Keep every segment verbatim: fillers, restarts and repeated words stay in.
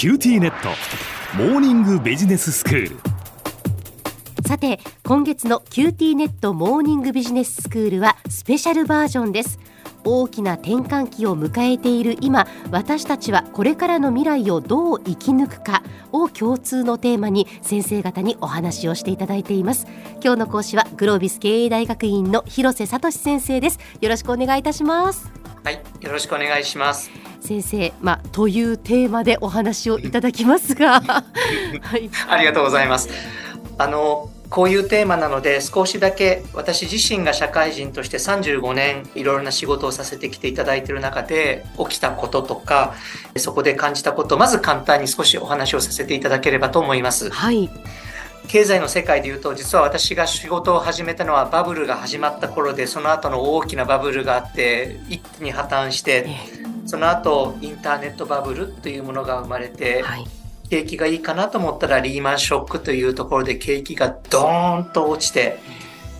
キューティーネットモーニングビジネススクール。さて、今月のキューティーネットモーニングビジネススクールはスペシャルバージョンです。大きな転換期を迎えている今、私たちはこれからの未来をどう生き抜くかを共通のテーマに先生方にお話をしていただいています。今日の講師はグロービス経営大学院の広瀬聡先生です。よろしくお願いいたします。はい、よろしくお願いします。先生、まあ、というテーマでお話をいただきますが、はい、ありがとうございます。あのこういうテーマなので、少しだけ私自身が社会人としてさんじゅうごねんいろいろな仕事をさせてきていただいている中で起きたこととか、そこで感じたことをまず簡単に少しお話をさせていただければと思います。はい、経済の世界でいうと、実は私が仕事を始めたのはバブルが始まった頃で、その後の大きなバブルがあって一気に破綻して、その後インターネットバブルというものが生まれて、はい、景気がいいかなと思ったらリーマンショックというところで景気がドーンと落ちて、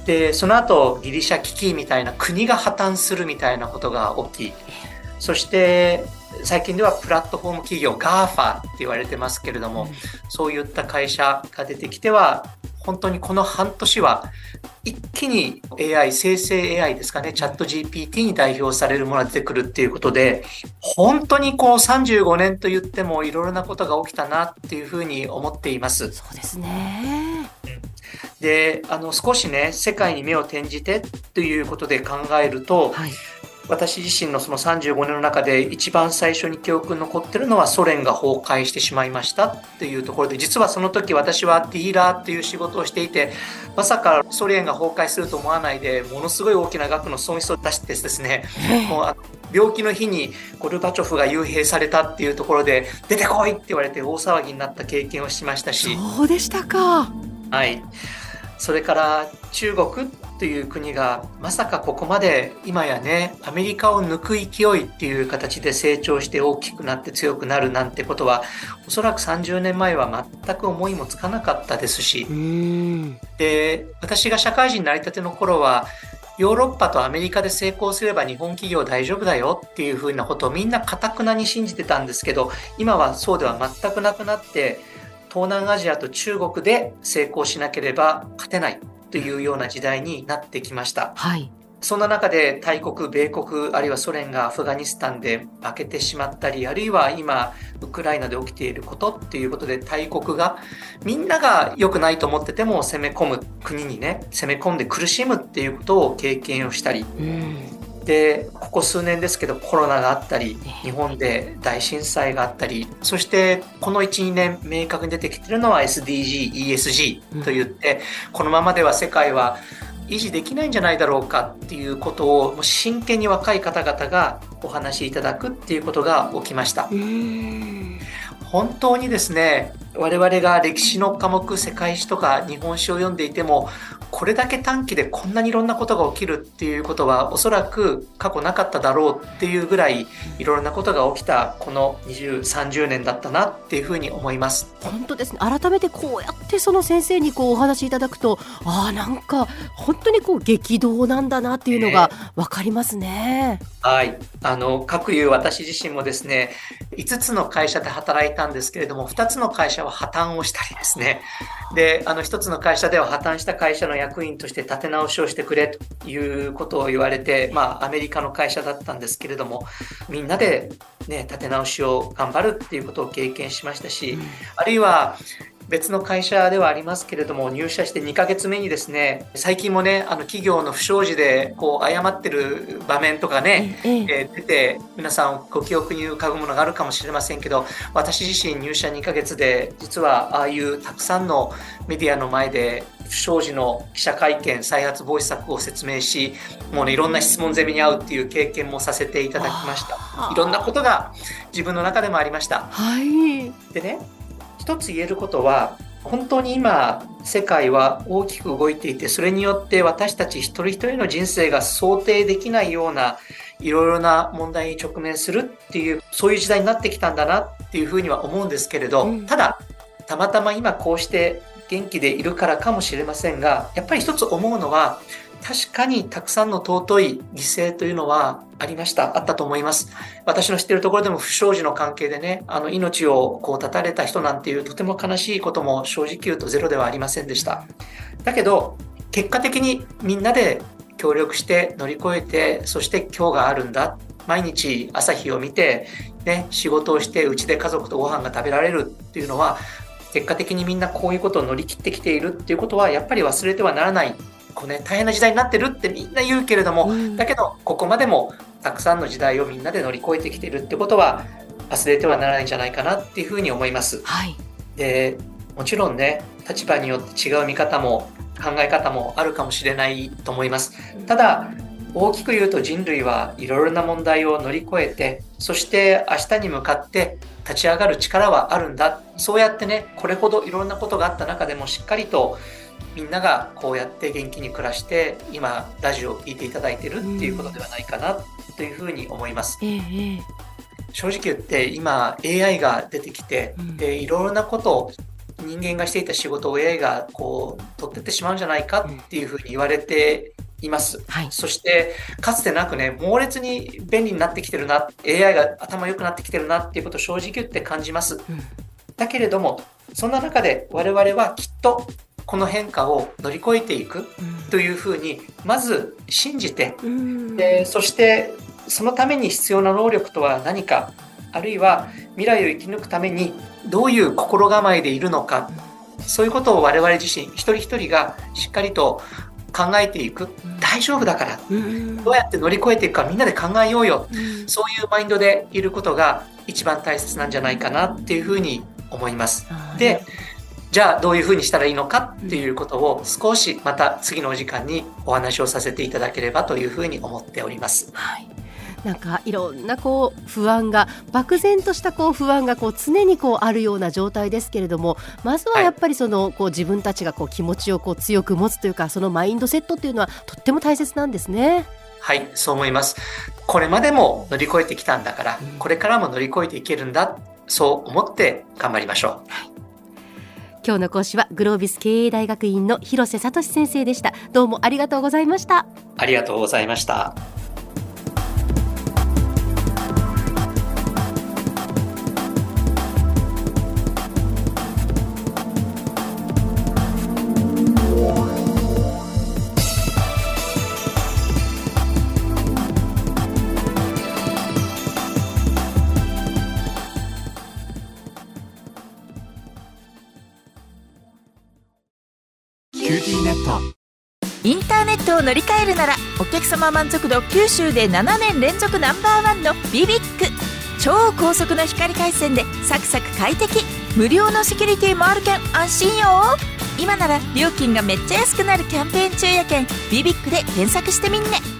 でその後ギリシャ危機みたいな国が破綻するみたいなことが起き、そして最近ではプラットフォーム企業 ガーファ って言われてますけれども、そういった会社が出てきては、本当にこの半年は一気に エーアイ、生成 エーアイ ですかね、チャット ジーピーティー に代表されるものが出てくるっていうことで、本当にこうさんじゅうごねんと言ってもいろいろなことが起きたなっていうふうに思っています。そうですね。で、あの少しね、世界に目を転じてということで考えると、はい、私自身のそのさんじゅうごねんの中で一番最初に記憶に残ってるのは、ソ連が崩壊してしまいましたっていうところで、実はその時私はディーラーっていう仕事をしていて、まさかソ連が崩壊すると思わないで、ものすごい大きな額の損失を出してですね、もう病気の日にゴルバチョフが幽閉されたっていうところで、出てこいって言われて大騒ぎになった経験をしましたし。そうでしたか。はい、それから中国という国がまさかここまで今やね、アメリカを抜く勢いっていう形で成長して大きくなって強くなるなんてことは、おそらくさんじゅうねんまえは全く思いもつかなかったですし、うーんで私が社会人になりたての頃は、ヨーロッパとアメリカで成功すれば日本企業大丈夫だよっていうふうなことをみんな固くなに信じてたんですけど、今はそうでは全くなくなって、東南アジアと中国で成功しなければ勝てないというような時代になってきました。はい、そんな中で大国、米国、あるいはソ連がアフガニスタンで負けてしまったり、あるいは今ウクライナで起きていることっていうことで、大国がみんなが良くないと思ってても攻め込む国にね、攻め込んで苦しむっていうことを経験をしたり、うんでここ数年ですけどコロナがあったり、日本で大震災があったり、そしてこの いちにねん明確に出てきてるのは エスディージー、イーエスジー といって、うん、このままでは世界は維持できないんじゃないだろうかっていうことを真剣に若い方々がお話しいただくっていうことが起きました。うーん、本当にですね、我々が歴史の科目、世界史とか日本史を読んでいても、これだけ短期でこんなにいろんなことが起きるっていうことはおそらく過去なかっただろうっていうぐらい、いろいろなことが起きたこのにじゅう、さんじゅうねんだったなっていうふうに思います。本当ですね。改めてこうやってその先生にこうお話しいただくと、ああ、なんか本当にこう激動なんだなっていうのが分かりますね。はい、あのかくいう私自身もですね、いつつの会社で働いたんですけれども、ふたつの会社は破綻をしたりですね、であのひとつの会社では破綻した会社の役員として立て直しをしてくれということを言われて、まあ、アメリカの会社だったんですけれども、みんなで、ね、立て直しを頑張るっていうことを経験しましたし、うん、あるいは別の会社ではありますけれども、入社してにかげつめにですね、最近もね、あの企業の不祥事でこう謝ってる場面とかね、えええー、出て、皆さんご記憶に浮かぶものがあるかもしれませんけど、私自身入社にかげつで、実はああいうたくさんのメディアの前で不祥事の記者会見、再発防止策を説明し、もうね、いろんな質問攻めに遭うっていう経験もさせていただきました。いろんなことが自分の中でもありました。はい、でね、一つ言えることは、本当に今世界は大きく動いていて、それによって私たち一人一人の人生が想定できないようないろいろな問題に直面するっていう、そういう時代になってきたんだなっていうふうには思うんですけれど、うん、ただたまたま今こうして元気でいるからかもしれませんが、やっぱり一つ思うのは、確かにたくさんの尊い犠牲というのはありました。あったと思います。私の知っているところでも不祥事の関係でね、あの命をこう絶たれた人なんていうとても悲しいことも正直言うとゼロではありませんでした。だけど結果的にみんなで協力して乗り越えて、そして今日があるんだ。毎日朝日を見て、ね、仕事をしてうちで家族とご飯が食べられるっていうのは、結果的にみんなこういうことを乗り切ってきているっていうことはやっぱり忘れてはならない。こうね、大変な時代になってるってみんな言うけれども、うん、だけどここまでもたくさんの時代をみんなで乗り越えてきているってことは忘れてはならないんじゃないかなっていうふうに思います、はい、でもちろんね、立場によって違う見方も考え方もあるかもしれないと思います。ただ大きく言うと、人類はいろいろな問題を乗り越えて、そして明日に向かって立ち上がる力はあるんだ。そうやってね、これほどいろんなことがあった中でもしっかりとみんながこうやって元気に暮らして、今ラジオを聞いていただいているっていうことではないかなというふうに思います、ええ、正直言って今 エーアイ が出てきて、でいろいろなことを人間がしていた仕事を エーアイ がこう取ってってしまうんじゃないかっていうふうに言われています、はい、そしてかつてなくね、猛烈に便利になってきてるな、 エーアイ が頭良くなってきてるなっていうことを正直言って感じます、うん、だけれどもそんな中で我々はきっとこの変化を乗り越えていくというふうにまず信じて、うん、でそしてそのために必要な能力とは何か、あるいは未来を生き抜くためにどういう心構えでいるのか、そういうことを我々自身一人一人がしっかりと考えていく、うん、大丈夫だから、うん、どうやって乗り越えていくかみんなで考えようよ、うん、そういうマインドでいることが一番大切なんじゃないかなっていうふうに思います、うん、でじゃあどういうふうにしたらいいのかっていうことを少しまた次のお時間にお話をさせていただければというふうに思っております、はい、なんかいろんなこう不安が、漠然としたこう不安がこう常にこうあるような状態ですけれども、まずはやっぱりそのこう自分たちがこう気持ちをこう強く持つというか、そのマインドセットというのはとっても大切なんですね。はい、そう思います。これまでも乗り越えてきたんだから、これからも乗り越えていけるんだ、そう思って頑張りましょう、はい。今日の講師はグロービス経営大学院の広瀬聡先生でした。どうもありがとうございました。ありがとうございました。インターネットを乗り換えるならお客様満足度きゅうじゅうでななねん連続ナンバーワンのビビック。超高速の光回線でサクサク快適、無料のセキュリティもあるけん安心よ。今なら料金がめっちゃ安くなるキャンペーン中やけん、ビビックで検索してみんね。